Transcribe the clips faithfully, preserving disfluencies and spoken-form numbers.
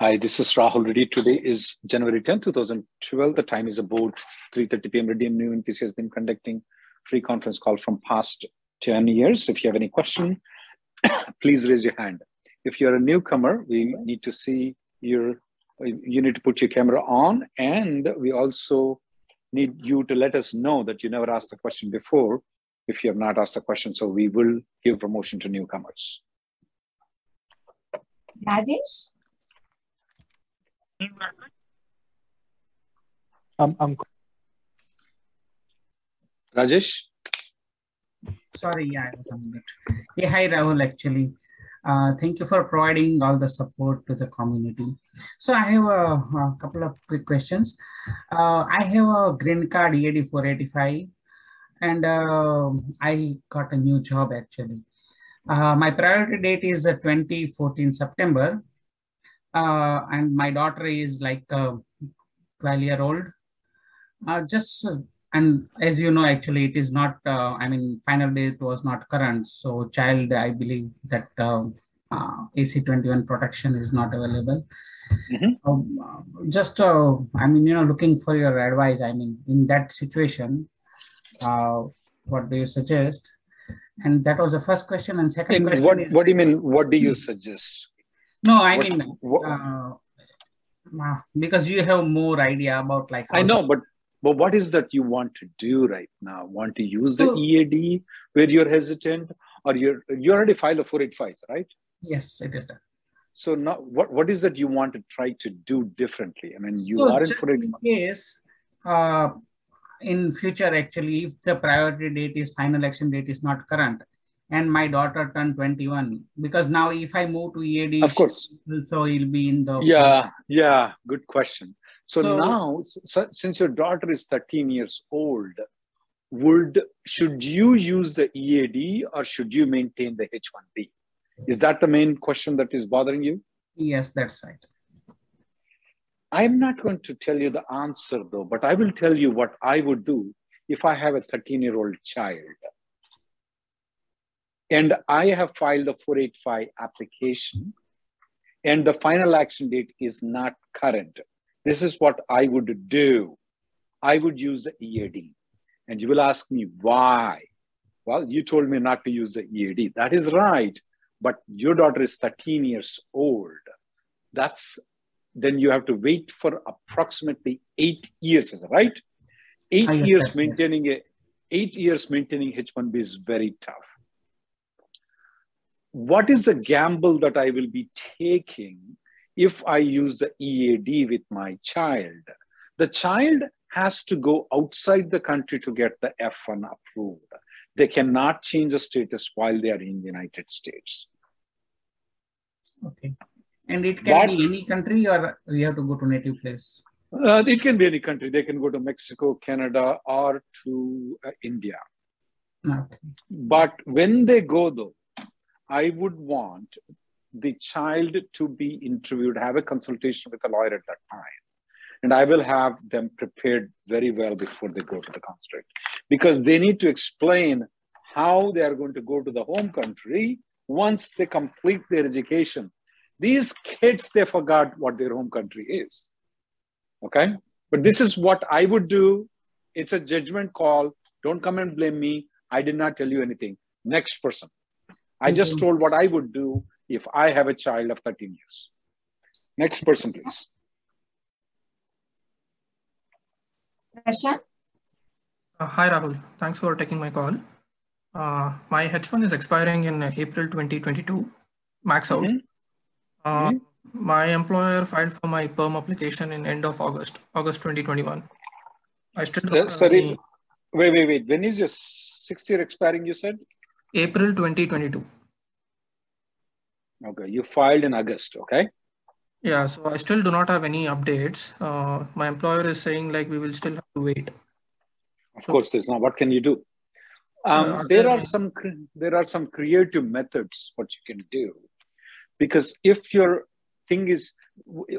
Hi, this is Rahul Reddy. Today is January tenth, two thousand twelve. The time is about three thirty p.m. Reddy and Newman P C has been conducting free conference call from past ten years. If you have any question, please raise your hand. If you're a newcomer, we need to see your, you need to put your camera on, and we also need you to let us know that you never asked the question before if you have not asked the question. So we will give promotion to newcomers. Rajesh? Um, um, Rajesh? Sorry, yeah, I was on mute. Yeah, hi, Rahul, actually. Uh, thank you for providing all the support to the community. So I have a, a couple of quick questions. Uh, I have a green card E A D four eighty-five, and uh, I got a new job, actually. Uh, my priority date is uh, twenty fourteen, September. Uh, and my daughter is like uh, twelve year old. Uh, just, uh, and as you know, actually it is not, uh, I mean, final date was not current. So child, I believe that uh, uh, A C twenty-one protection is not available. Mm-hmm. Um, just, uh, I mean, you know, looking for your advice. I mean, in that situation, uh, what do you suggest? And that was the first question. And second in question what, is- What do you mean, what do you suggest? No, I what, mean, what, uh, because you have more idea about like... I know, but, but what is that you want to do right now? Want to use so, the E A D where you're hesitant, or you're, you already filed a four eighty-five, right? Yes, it is done. So now, what, what is that you want to try to do differently? I mean, you so are in four eighty-five. In case, uh, in future, actually, if the priority date is, final election date is not current, and my daughter turned twenty-one, because now if I move to E A D, of course, so it'll be in the... Yeah, yeah, good question. So, so now, so, since your daughter is thirteen years old, would should you use the E A D or should you maintain the H one B? Is that the main question that is bothering you? Yes, that's right. I'm not going to tell you the answer though, but I will tell you what I would do if I have a thirteen-year-old child. And I have filed a four eighty-five application and the final action date is not current. This is what I would do. I would use the E A D. And you will ask me why. Well, you told me not to use the E A D. That is right. But your daughter is thirteen years old. That's, then you have to wait for approximately eight years, is it right? Eight I years maintaining a, eight years maintaining H one B is very tough. What is the gamble that I will be taking if I use the E A D with my child? The child has to go outside the country to get the F one approved. They cannot change the status while they are in the United States. Okay. And it can that, be any country, or we have to go to native place? Uh, it can be any country. They can go to Mexico, Canada, or to uh, India. Okay. But when they go though, I would want the child to be interviewed, have a consultation with a lawyer at that time. And I will have them prepared very well before they go to the consulate, because they need to explain how they are going to go to the home country once they complete their education. These kids, they forgot what their home country is. Okay? But this is what I would do. It's a judgment call. Don't come and blame me. I did not tell you anything. Next person. I just told what I would do if I have a child of thirteen years. Next person, please. Krishna? Uh, hi, Rahul. Thanks for taking my call. Uh, my H one is expiring in April twenty twenty-two, max out. Okay. Uh, okay. My employer filed for my perm application in end of August, August twenty twenty-one. I still don't uh, sorry, any... wait, wait, wait. When is your sixth year expiring, you said? April twenty twenty-two. Okay, you filed in August, okay? Yeah, so I still do not have any updates. Uh, my employer is saying like we will still have to wait. Of so, course, there's not. What can you do? Um, uh, there are some there are some creative methods what you can do, because if your thing is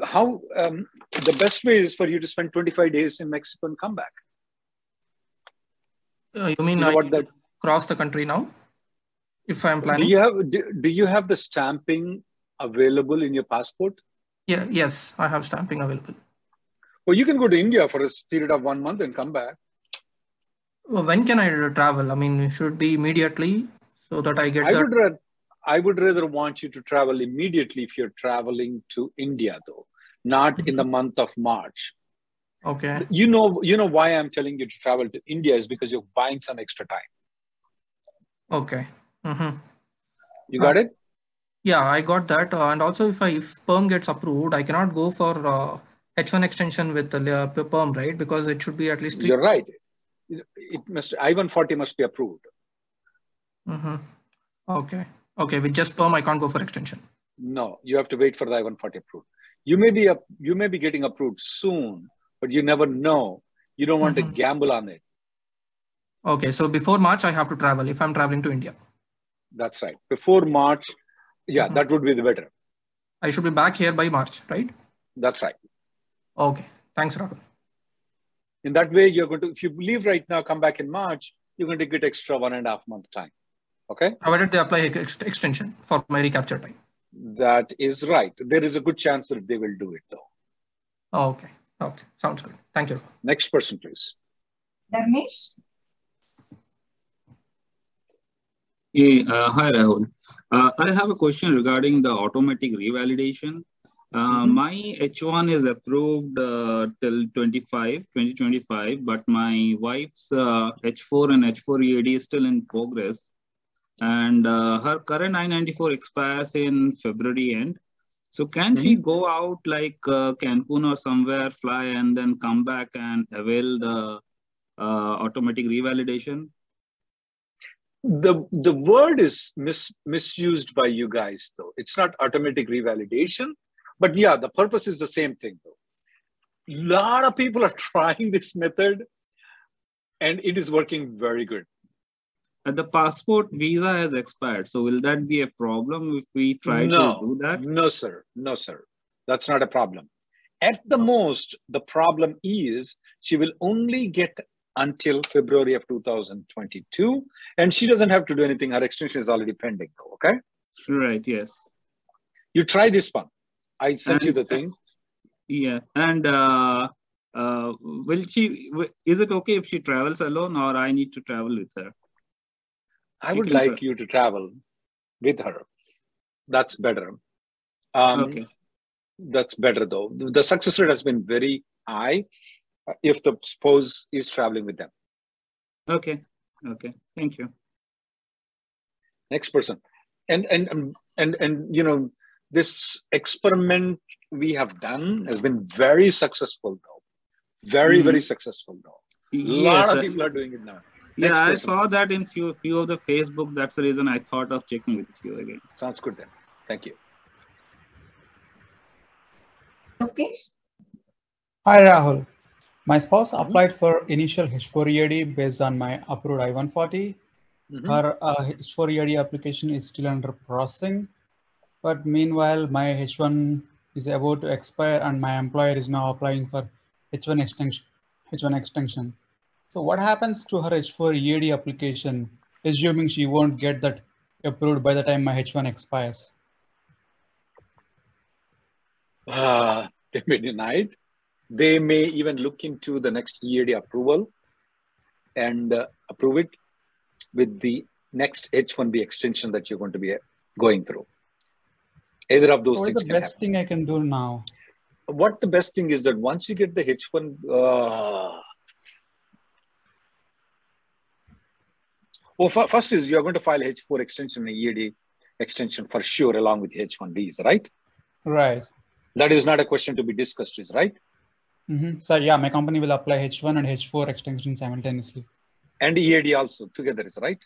how um, the best way is for you to spend twenty-five days in Mexico and come back. Uh, you mean you know I what that, cross the country now? If I'm planning, do you have do, do you have the stamping available in your passport? Yeah, yes, I have stamping available. Well, you can go to India for a period of one month and come back. Well, when can I travel? I mean, it should be immediately so that I get I that. Would rather, I would rather want you to travel immediately if you're traveling to India, though, not mm-hmm. in the month of March. Okay. You know, you know why I'm telling you to travel to India is because you're buying some extra time. Okay. Mm-hmm. You got uh, it? Yeah, I got that. Uh, and also, if I if perm gets approved, I cannot go for uh, H one extension with the uh, perm, right? Because it should be at least three. You're right. It must I one forty must be approved. Mm-hmm. Okay. Okay. With just perm, I can't go for extension. No, you have to wait for the I one forty approved. You may be up, you may be getting approved soon, but you never know. You don't want mm-hmm. to gamble on it. Okay. So before March, I have to travel if I'm traveling to India. That's right. Before March, yeah, mm-hmm. that would be the better. I should be back here by March, right? That's right. Okay. Thanks, Rahul. In that way, you're going to, if you leave right now, come back in March, you're going to get extra one and a half month time. Okay? Provided they apply ex extension for my recapture time. That is right. There is a good chance that they will do it though. Okay. Okay. Sounds good. Thank you. Next person, please. Dharmesh? Hey, uh, hi, Rahul. Uh, I have a question regarding the automatic revalidation. Uh, my H one is approved uh, till twenty-five, twenty twenty-five, but my wife's uh, H four and H four E A D is still in progress. And uh, her current I ninety-four expires in February end. So can mm-hmm. she go out like uh, Cancun or somewhere, fly and then come back and avail the uh, automatic revalidation? The, the word is mis misused by you guys though. It's not automatic revalidation. But yeah, the purpose is the same thing though. A lot of people are trying this method and it is working very good. And the passport visa has expired. So will that be a problem if we try no, to do that? No, sir. No, sir. That's not a problem. At the most, the problem is she will only get until February of two thousand twenty-two. And she doesn't have to do anything. Her extension is already pending. Okay? Right. Yes. You try this one. I sent and, you the thing. Yeah. And uh, uh, will she, is it okay if she travels alone or I need to travel with her? I she would like her. you to travel with her. That's better. Um, okay. That's better though. The success rate has been very high if the spouse is traveling with them. Okay. Okay. Thank you. Next person. And, and, and, and, and you know, this experiment we have done has been very successful now. Very, mm-hmm. very successful now. A yes, lot of people are doing it now. Next yeah, person. I saw that in few, few of the Facebook. That's the reason I thought of checking with you again. Sounds good then. Thank you. Okay. Hi, Rahul. My spouse mm-hmm. applied for initial H four E A D based on my approved I one forty. Mm-hmm. Her uh, H four E A D application is still under processing. But meanwhile, my H one is about to expire and my employer is now applying for H one extension. H one extension. So what happens to her H four E A D application, assuming she won't get that approved by the time my H one expires? Uh, they may deny it. They may even look into the next E A D approval and uh, approve it with the next H one B extension that you're going to be going through. Either of those what things. What the can best happen. thing I can do now? What the best thing is that once you get the H one, uh, Well, first is you're going to file H four extension and E A D extension for sure, along with H one Bs, right? Right. That is not a question to be discussed, is right? Mm-hmm. So yeah, my company will apply H one and H four extension simultaneously. And E A D also together, is right?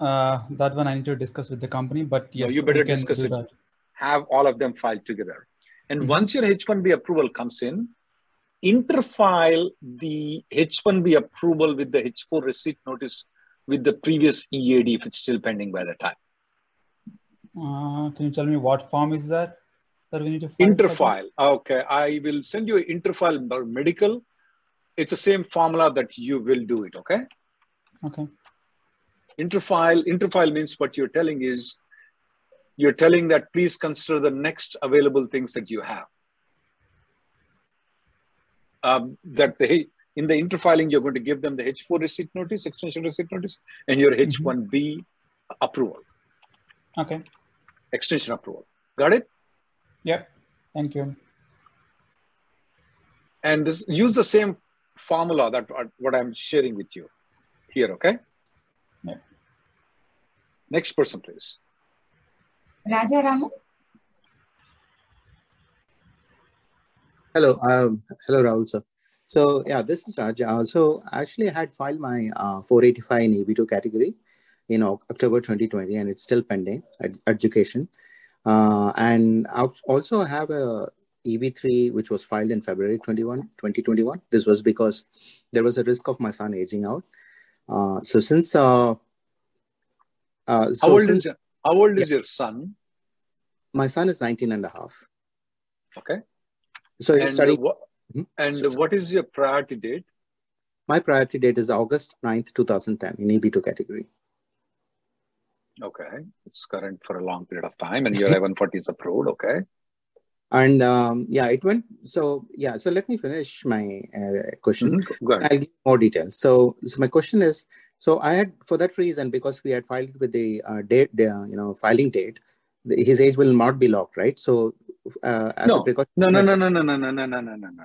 Uh, that one I need to discuss with the company, but yes. No, you better discuss it. That. Have all of them filed together. And mm-hmm. once your H one B approval comes in, interfile the H one B approval with the H four receipt notice with the previous E A D if it's still pending by the time. Uh, can you tell me what form is that? that we need to interfile. Okay. I will send you an interfile medical. It's the same formula that you will do it. Okay. Okay. Interfile. Interfile means what you're telling is you're telling that please consider the next available things that you have. Um, that the, in the interfiling, you're going to give them the H four receipt notice, extension receipt notice, and your H one B mm-hmm. approval. Okay. Extension approval. Got it? Yep. Thank you. And this, use the same formula that uh, what I'm sharing with you here. Okay. Yep. Next person, please. Raja Ramu. Hello. Um, hello, Rahul, sir. So yeah, this is Raja. So I actually had filed my uh, four eighty-five in A B two category in October twenty twenty, and it's still pending ed education. Uh, and I also have a E B three, which was filed in February twenty-first, twenty twenty-one. This was because there was a risk of my son aging out. Uh, so since... Uh, uh, so how old, since, is, your, how old yeah, is your son? My son is nineteen and a half. Okay. So he's studying... Wh hmm? And so, what is your priority date? My priority date is August ninth, two thousand ten in E B two category. Okay, it's current for a long period of time, and your I one forty is approved. Okay, and um, yeah, it went. So yeah, so let me finish my uh, question. Mm-hmm. Go ahead. I'll give more details. So, so my question is: so I had, for that reason, because we had filed with the uh, date, uh, you know, filing date, the, his age will not be locked, right? So, uh, as no. a precaution, no, no, no, no, no, no, no, no, no, no, no, no.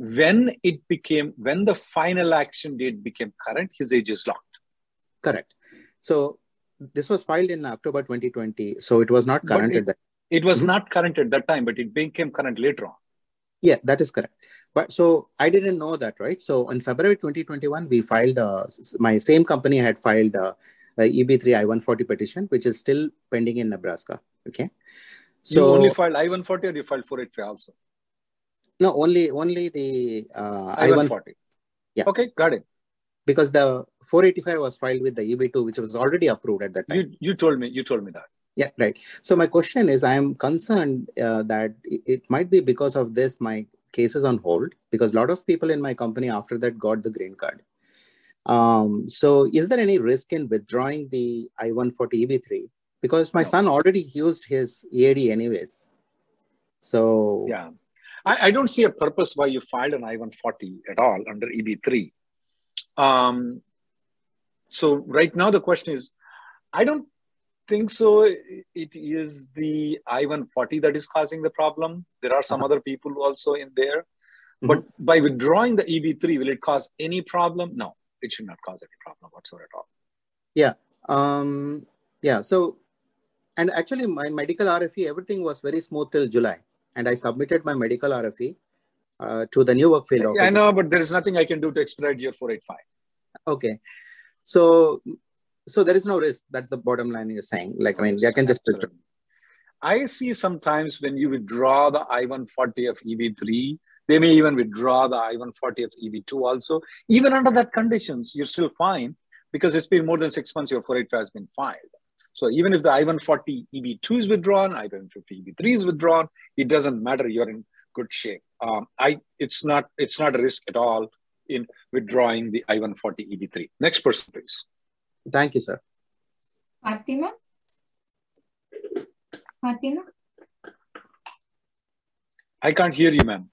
Mm-hmm. When it became, when the final action date became current, his age is locked. Correct. So. This was filed in October twenty twenty, so it was not current it, at that time. It was mm-hmm. not current at that time, but it became current later on. Yeah, that is correct. But so I didn't know that, right? So in February twenty twenty-one, we filed, uh, my same company had filed uh, a E B three I one forty petition, which is still pending in Nebraska, okay? So you only filed I one forty or you filed four eighty-five also? No, only, only the uh, I one forty. Yeah. Okay, got it. Because the four eighty-five was filed with the E B two, which was already approved at that time. You, you told me, you told me that. Yeah, right. So my question is, I am concerned uh, that it, it might be because of this, my case is on hold, because a lot of people in my company after that got the green card. Um, so is there any risk in withdrawing the I one forty E B three? Because my no. son already used his E A D anyways. So... Yeah. I, I don't see a purpose why you filed an I one forty at all under E B three. Um, so right now the question is, I don't think so. It is the I one forty that is causing the problem. There are some uh-huh. other people also in there, mm-hmm. but by withdrawing the E B three, will it cause any problem? No, it should not cause any problem whatsoever at all. Yeah. Um, yeah. So, and actually my medical R F E, everything was very smooth till July, and I submitted my medical R F E. Uh, to the new workfield office. I know, but there is nothing I can do to expedite your four eighty-five. Okay. So, so there is no risk. That's the bottom line you're saying. Like, I mean, I can just... Absolutely. I see sometimes when you withdraw the I one forty of E B three, they may even withdraw the I one forty of E B two also. Even under that conditions, you're still fine because it's been more than six months your four eighty-five has been filed. So even if the I one forty E B two is withdrawn, I one fifty E B three is withdrawn, it doesn't matter. You're in good shape. Um, I it's not it's not a risk at all in withdrawing the I one forty E B three. Next person, please. Thank you, sir. Fatima. Fatima. I can't hear you, ma'am.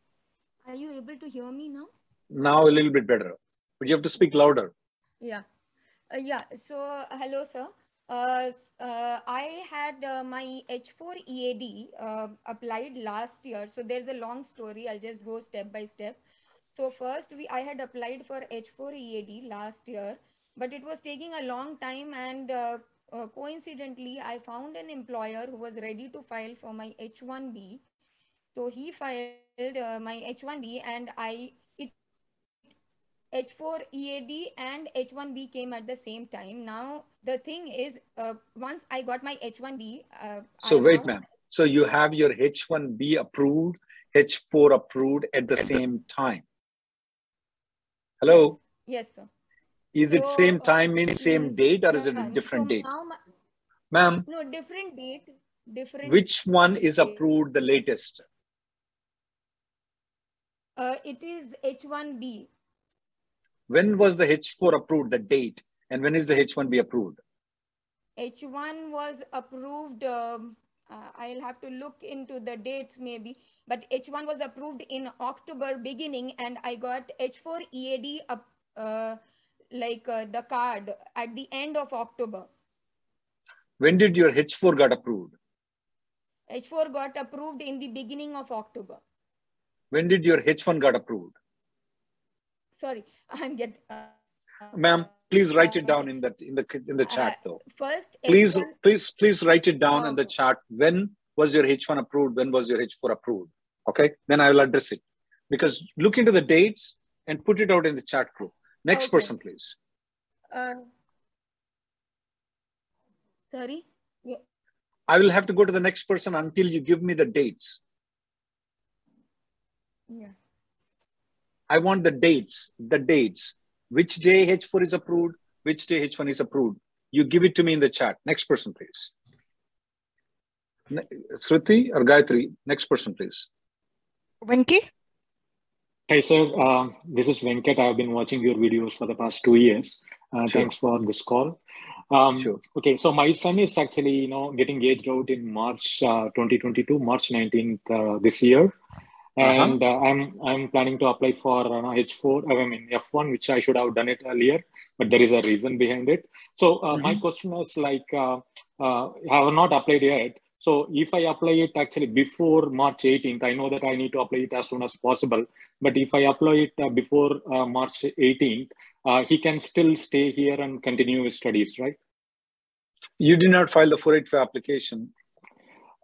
Are you able to hear me now? Now a little bit better, but you have to speak louder. Yeah, uh, yeah. So uh, hello, sir. Uh, uh, I had uh, my H four E A D uh, applied last year. So there's a long story. I'll just go step by step. So first we, I had applied for H four E A D last year. But it was taking a long time, and uh, uh, coincidentally, I found an employer who was ready to file for my H one B. So he filed uh, my H one B, and I it H four E A D and H one B came at the same time. Now the thing is, uh, once I got my H one B, uh, so I wait, ma'am. So you have your H one B approved, H four approved at the same time. Hello. Yes, yes, sir. Is it so, same time in same date, or is it a different date? Ma'am. No, different date. Different. Which one is approved the latest? Uh, it is H one B. When was the H four approved, the date? And when is the H one B approved? H one was approved, um, uh, I'll have to look into the dates maybe, but H one was approved in October beginning, and I got H four E A D up, uh, like uh, the card at the end of October. When did your H four got approved? H four got approved in the beginning of October. When did your H one got approved? Sorry, I'm getting... Uh, Ma'am, please write it down in the, in the, in the chat though. First, please, H one, please, please write it down no. in the chat. When was your H one approved? When was your H four approved? Okay, then I will address it. Because look into the dates and put it out in the chat group. Next okay. person, please. Uh, sorry? Yeah. I will have to go to the next person until you give me the dates. Yeah. I want the dates, the dates. Which day H four is approved, which day H one is approved. You give it to me in the chat. Next person, please. Ne Sruti or Gayatri, next person, please. Venki? Hey, sir. Uh, this is Venkat. I've been watching your videos for the past two years. Uh, sure. Thanks for this call. Um, sure. Okay, so my son is actually, you know, getting aged out in March uh, twenty twenty-two, March nineteenth uh, this year, and uh-huh. uh, I'm I'm planning to apply for uh, H four. I mean F one, which I should have done it earlier, but there is a reason behind it. So uh, mm-hmm. my question is like, uh, uh, I have not applied yet. So if I apply it actually before March eighteenth, I know that I need to apply it as soon as possible. But if I apply it uh, before uh, March eighteenth, uh, he can still stay here and continue his studies, right? You did not file the four eighty-five application.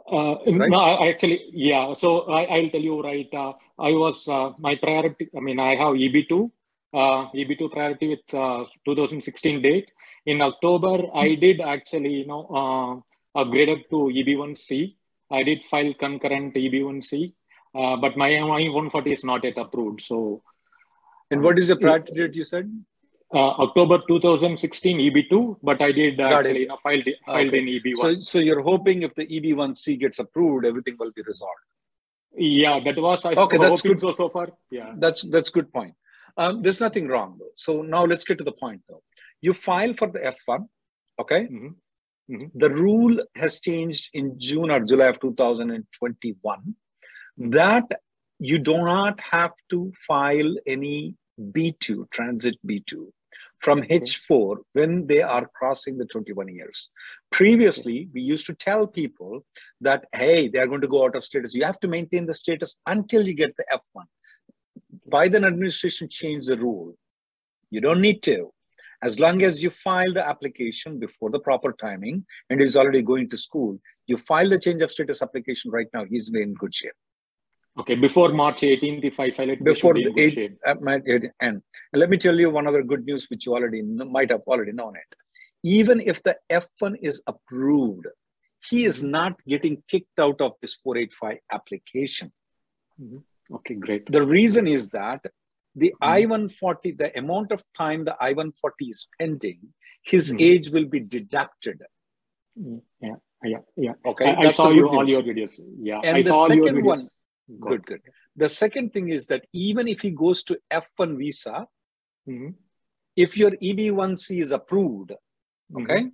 Uh, right? No, I actually, yeah. So I will tell you, right, uh, I was, uh, my priority, I mean, I have E B two. Uh, E B two priority with uh, two thousand sixteen date. In October, mm-hmm. I did actually, you know, uh, upgraded to E B one C. I did file concurrent E B one C, uh, but my I one forty is not yet approved. So, and what is the priority date you said? Uh, October two thousand sixteen E B two, but I did Got actually you know, filed, filed okay. in E B one. So, so you're hoping if the E B one C gets approved, everything will be resolved. Yeah, that was I okay. That's good so, so far. Yeah, that's that's good point. Um, there's nothing wrong though. So now let's get to the point though. You file for the F one, okay? Mm-hmm. Mm-hmm. The rule has changed in June or July of two thousand twenty-one that you do not have to file any B two, transit B two, from okay. H four when they are crossing the twenty-one years. Previously, okay. we used to tell people that, hey, they are going to go out of status. You have to maintain the status until you get the F one. Biden administration changed the rule. You don't need to. As long as you file the application before the proper timing and he's already going to school, you file the change of status application right now, he's in good shape. Okay, before March eighteenth, if I file it, before be the eight, uh, and let me tell you one other good news, which you already know, might have already known it. Even if the F one is approved, he is not getting kicked out of this four eighty-five application. Mm-hmm. Okay, great. The reason is that the I one forty, the amount of time the I one forty is pending, his mm-hmm. age will be deducted. Yeah, yeah, yeah. Okay, I, I saw you, all your videos. Yeah, and I the saw second your videos. one, Go good, good. The second thing is that even if he goes to F one visa, mm-hmm. if your E B one C is approved, okay,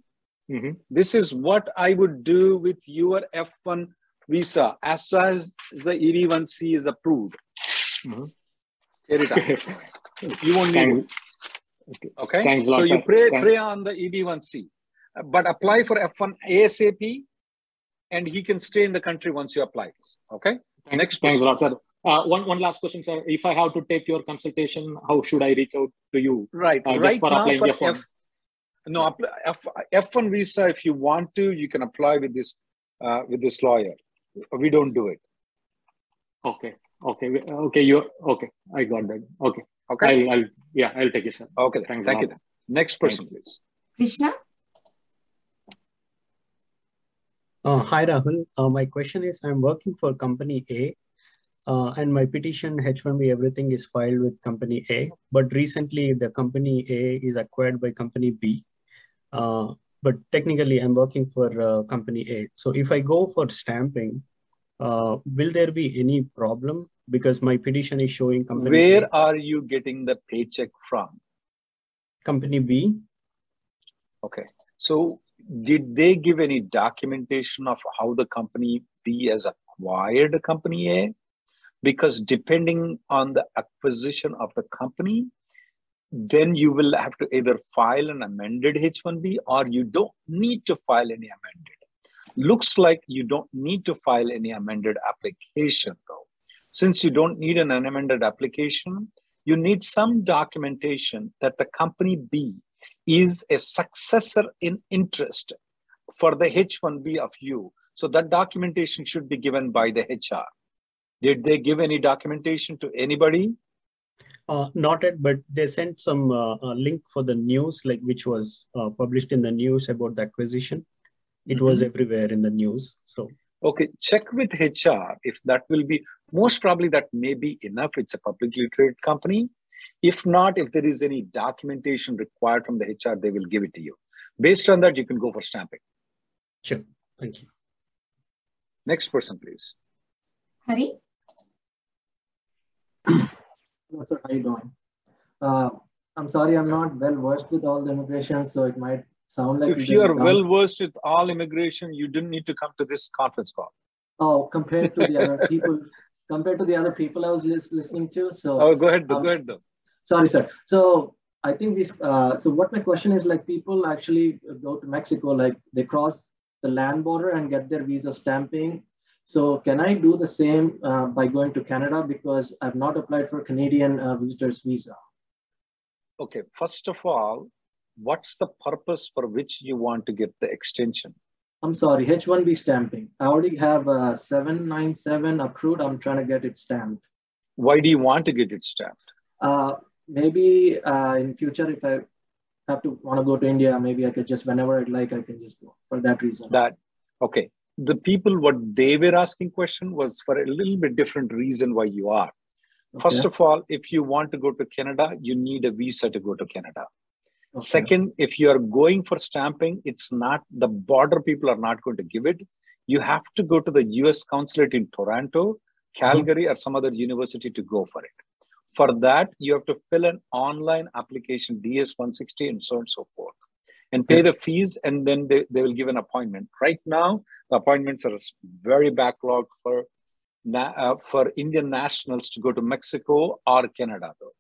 mm-hmm. this is what I would do with your F one visa as far as the E B one C is approved. Mm-hmm. Here it is. You won't need it. Okay. okay. Thanks so lot, you pray, pray on the E B one C, but apply for F one ASAP, and he can stay in the country once you apply. Okay. Thanks. Next. Thanks a lot, sir. Uh, one one last question, sir. If I have to take your consultation, how should I reach out to you? Right. Uh, right for now, for F, No, F one visa, if you want to, you can apply with this uh, with this lawyer. We don't do it. Okay. Okay. Okay. You okay? I got that. Okay. Okay. I'll, I'll yeah. I'll take it, sir. Okay. Thanks. Thank you. Then. Next person, please. Krishna. Uh, hi, Rahul. Uh, my question is: I'm working for Company A, uh, and my petition H one B everything is filed with Company A. But recently, the Company A is acquired by Company B. Uh, but technically, I'm working for uh, Company A. So if I go for stamping, uh, will there be any problem? Because my petition is showing Company Where A. are you getting the paycheck from? Company B. Okay. So did they give any documentation of how the Company B has acquired the Company A? Because depending on the acquisition of the company, then you will have to either file an amended H one B or you don't need to file any amended. Looks like you don't need to file any amended application though. Since you don't need an amended application, you need some documentation that the Company B is a successor in interest for the H one B of you. So that documentation should be given by the H R. Did they give any documentation to anybody? Uh, not yet, but they sent some uh, a link for the news, like which was uh, published in the news about the acquisition. It mm-hmm. was everywhere in the news. So okay, check with H R if that will be, most probably that may be enough. It's a publicly traded company. If not, if there is any documentation required from the H R, they will give it to you. Based on that, you can go for stamping. Sure. Thank you. Next person, please. Hari. Hello, sir. How are you doing? Uh, I'm sorry, I'm not well versed with all the immigration, so it might sound like... If you are well versed with all immigration, you didn't need to come to this conference call. Oh, compared to the other people, compared to the other people I was listening to, so... Oh, go ahead, though, um, go ahead, though. Sorry, sir. So I think we... Uh, so what my question is, like, people actually go to Mexico, like, they cross the land border and get their visa stamping. So can I do the same uh, by going to Canada, because I've not applied for Canadian uh, visitors visa? Okay, first of all, what's the purpose for which you want to get the extension? I'm sorry, H one B stamping. I already have uh, seven ninety-seven accrued. I'm trying to get it stamped. Why do you want to get it stamped? Uh, maybe uh, in future, if I have to want to go to India, maybe I could just, whenever I'd like, I can just go for that reason. That, okay. The people, what they were asking question was for a little bit different reason why you are. Okay. First of all, if you want to go to Canada, you need a visa to go to Canada. Okay. Second, if you are going for stamping, it's not, the border people are not going to give it. You have to go to the U S consulate in Toronto, Calgary, mm-hmm. or some other university to go for it. For that, you have to fill an online application, D S one sixty and so on and so forth, and pay the fees, and then they, they will give an appointment. Right now, the appointments are very backlogged for, uh, for Indian nationals to go to Mexico or Canada, though.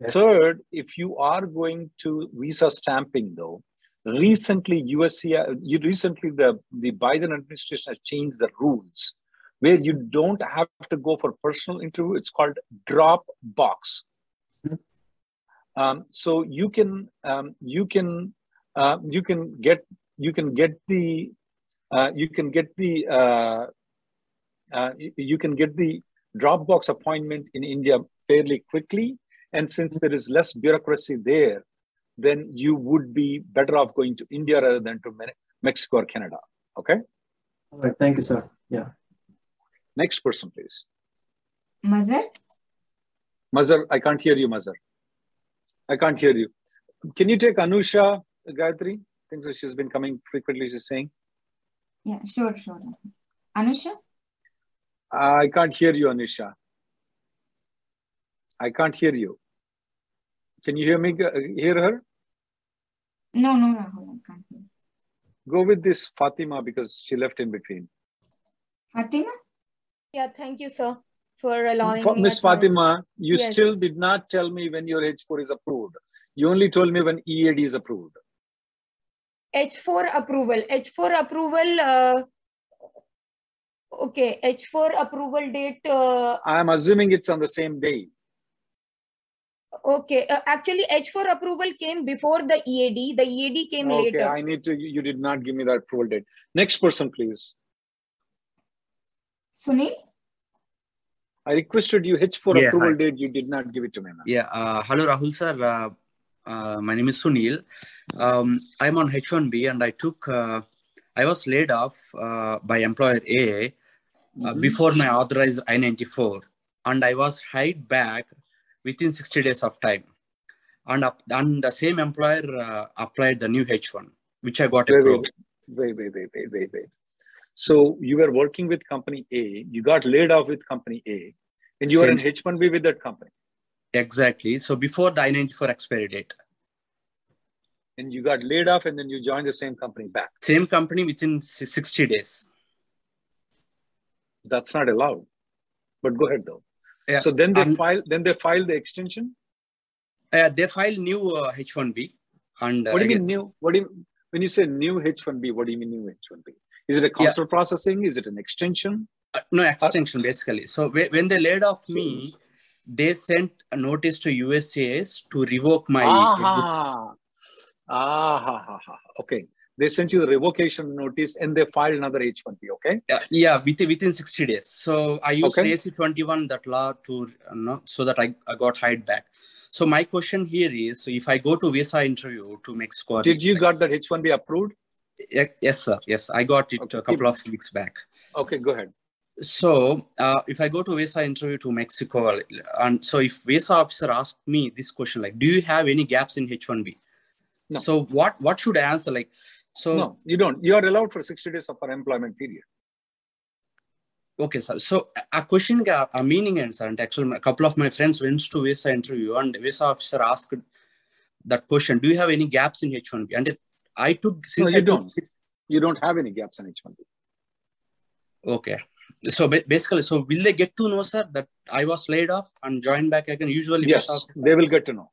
Yes. Third, if you are going to visa stamping, though, recently U S C I S, you, recently the, the Biden administration has changed the rules where you don't have to go for personal interview. It's called drop box. Mm-hmm. Um, so you can um, you can uh, you can get you can get the uh, you can get the uh, uh, you can get the drop box appointment in India fairly quickly. And since there is less bureaucracy there, then you would be better off going to India rather than to Mexico or Canada. Okay? All right. Thank you, sir. Yeah. Next person, please. Mazar. Mazar, I can't hear you, Mazar. I can't hear you. Can you take Anusha, Gayatri? Things that she's been coming frequently, she's saying. Yeah, sure, sure. Anusha? I can't hear you, Anusha. I can't hear you. Can you hear me? Hear her? No, no, Rahul, I can't hear. Go with this Fatima because she left in between. Fatima? Yeah, thank you, sir, for allowing for, me. Miss Fatima, you yes. still did not tell me when your H four is approved. You only told me when E A D is approved. H four approval. H four approval. Uh... Okay, H four approval date. Uh... I'm assuming it's on the same day. Okay, uh, actually H four approval came before the E A D. The E A D came okay, later. I need to, you, you did not give me that approval date. Next person, please. Sunil? I requested you H four yeah, approval hi. date. You did not give it to me, ma'am. Yeah, uh, hello Rahul sir. Uh, uh, my name is Sunil. Um, I'm on H one B and I took, uh, I was laid off uh, by employer A mm-hmm. uh, before my authorized I ninety-four and I was hired back within sixty days of time, and up, and the same employer uh, applied the new H one, which I got wait, approved. Wait, wait, wait, wait, wait, wait. So you were working with company A, you got laid off with company A, and you same. were in H one B with that company. Exactly. So before the I ninety-four expiry date. And you got laid off, and then you joined the same company back. Same company within sixty days. That's not allowed. But go ahead though. Yeah. So then they um, file. Then they file the extension. Uh, they file new uh, H one B. And uh, what do you mean new? What do you, when you say new H one B? What do you mean new H one B? Is it a consular yeah. processing? Is it an extension? Uh, no extension, uh, basically. So when they laid off me, they sent a notice to U S C I S to revoke my. Ah ah Okay. They sent you the revocation notice and they filed another H one B, okay? Yeah, yeah within, within sixty days. So I used okay. A C twenty-one, that law, to, you know, so that I, I got hired back. So my question here is, so if I go to visa interview to Mexico... Did you got that H one B approved? Yes, sir. Yes, I got it okay. a couple of weeks back. Okay, go ahead. So uh, if I go to visa interview to Mexico, and so if visa officer asked me this question, like, do you have any gaps in H one B? No. So what, what should I answer? Like, So, no, you don't. You are allowed for sixty days of an employment period. Okay, sir. So a question, a meaning answer, and actually a couple of my friends went to visa interview and visa officer asked that question, do you have any gaps in H one B? And it, I took... Since no, you I don't. Took, you don't have any gaps in H one B. Okay. So basically, so will they get to know, sir, that I was laid off and joined back again? Usually, yes, officer, they will get to know.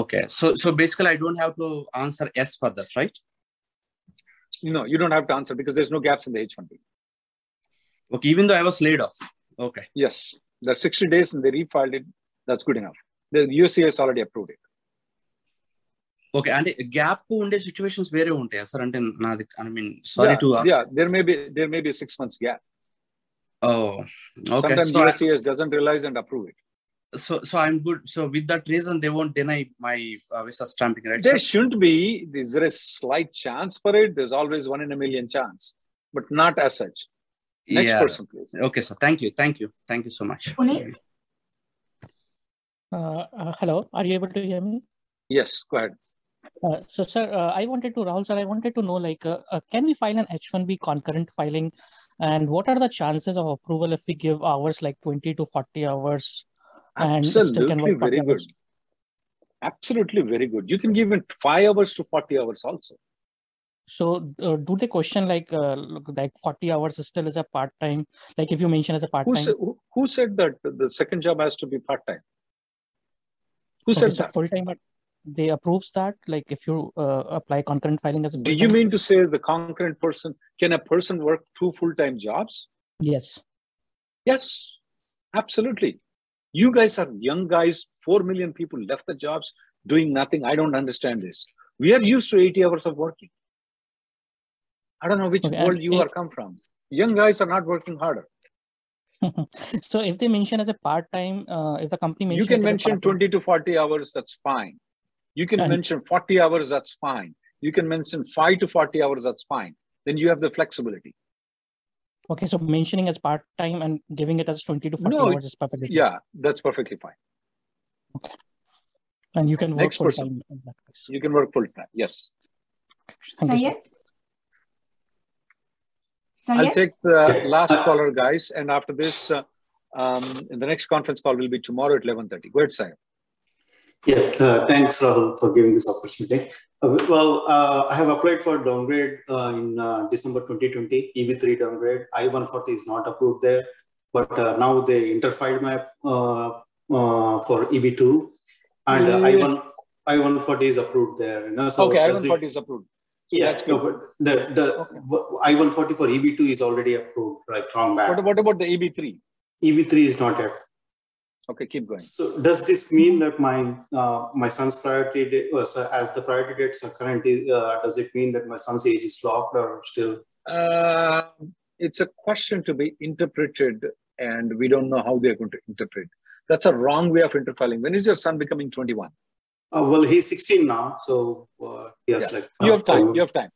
Okay, so so basically I don't have to answer yes for that, right? No, you don't have to answer because there's no gaps in the H one B. Okay, even though I was laid off. Okay. Yes, there's sixty days and they refiled it. That's good enough. The U S C I S already approved it. Okay, and gap in the situations where you want to answer, I mean, sorry yeah, to... Uh, yeah, there may be there may be a six months gap. Oh, okay. Sometimes so U S C I S I... doesn't realize and approve it. So, so I'm good. So with that reason, they won't deny my uh, visa stamping, right? There sir? shouldn't be. Is there a slight chance for it? There's always one in a million chance, but not as such. Next yeah. person, please. Okay, sir. Thank you. Thank you. Thank you so much. Sunil? Uh, uh, hello. Are you able to hear me? Yes. Go ahead. Uh, so, sir, uh, I wanted to, Rahul, sir, I wanted to know, like, uh, uh, can we file an H one B concurrent filing? And what are the chances of approval if we give hours like twenty to forty hours? And absolutely very good. Absolutely very good. You can give it five hours to forty hours also. So uh, do they question like uh, like forty hours still is a part-time? Like if you mention as a part-time. Who, who, who said that the second job has to be part-time? Who okay, said so that? Full-time, but they approves that? Like if you uh, apply concurrent filing as a full-time? Do you mean to say the concurrent person, can a person work two full-time jobs? Yes. Yes, absolutely. You guys are young guys, four million people left the jobs doing nothing. I don't understand this. We are used to eighty hours of working. I don't know which okay, world you it, are come from. Young guys are not working harder. So if they mention as a part-time, uh, if the company mentions... You can mention twenty to forty hours, that's fine. You can and mention forty hours, that's fine. You can mention five to forty hours, that's fine. Then you have the flexibility. Okay, so mentioning as part-time and giving it as twenty to forty no, hours is perfectly fine. Yeah, that's perfectly fine. Okay. And you can work full-time in that case. You can work full-time, yes. Sayed? I'll take the last caller, guys. And after this, uh, um, the next conference call will be tomorrow at eleven thirty. Go ahead, Sayed. Yeah, uh, thanks, Rahul, for giving this opportunity. Uh, well, uh, I have applied for downgrade uh, in uh, December twenty twenty, E B three downgrade. I one forty is not approved there, but uh, now they interfiled my uh, uh, for E B two, and uh, I one forty is approved there. You know? So okay, I one forty is approved. So yeah, that's good. No, but the, the okay. I one forty for E B two is already approved, right? Wrong back. What, what about the E B three? E B three is not yet. Okay, keep going. So does this mean that my uh, my son's priority date, or as the priority dates are currently, uh, does it mean that my son's age is locked or still? Uh, it's a question to be interpreted, and we don't know how they're going to interpret. That's a wrong way of interpreting. When is your son becoming twenty-one? Uh, well, he's sixteen now, so uh, he has yeah. like five, you have time. Five. You have time.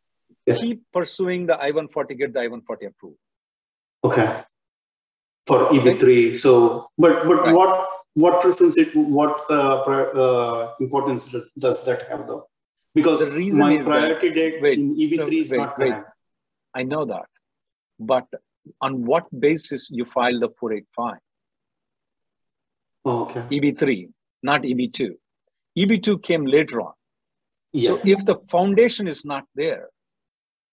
Yeah. Keep pursuing the I one forty, get the I one forty approved. Okay. For E B three, so but but right. what what preference it what uh, uh, importance does that have though? Because the reason my priority that, date wait, in E B three so, is wait, not correct. I know that, but on what basis you filed the four eighty-five? Oh, okay. E B three, not E B two. E B two came later on. Yeah. So if the foundation is not there,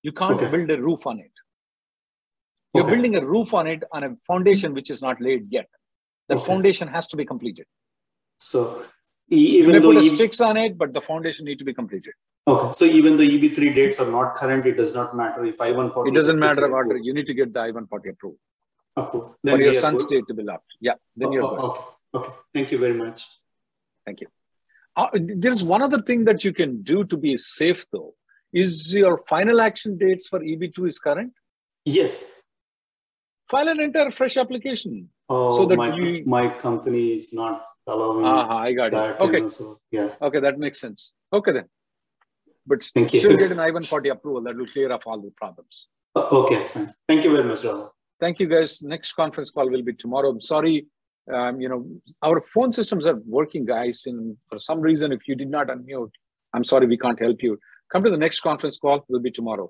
you can't okay. build a roof on it. You're okay. building a roof on it on a foundation which is not laid yet. The okay. foundation has to be completed. So even you may put a sticks on it, but the foundation need to be completed. Okay. So even the E B three dates are not current, it does not matter if I one forty. It doesn't matter about it. You need to get the I one forty approved. Approved. Then for your son's state to be locked. Yeah. Then oh, you're oh, okay. okay. Thank you very much. Thank you. Uh, there's one other thing that you can do to be safe though. Is your final action dates for E B two is current? Yes. File an entire fresh application. Oh, so that my, you... my company is not allowing uh-huh, I got that. It. Okay. You know, so, yeah. Okay, that makes sense. Okay then. But Thank still you. Get an I one forty approval. That will clear up all the problems. Uh, okay, fine. Thank you very much, Rahul. Thank you, guys. Next conference call will be tomorrow. I'm sorry. Um, you know, our phone systems are working, guys. And for some reason, if you did not unmute, I'm sorry, we can't help you. Come to the next conference call. It will be tomorrow.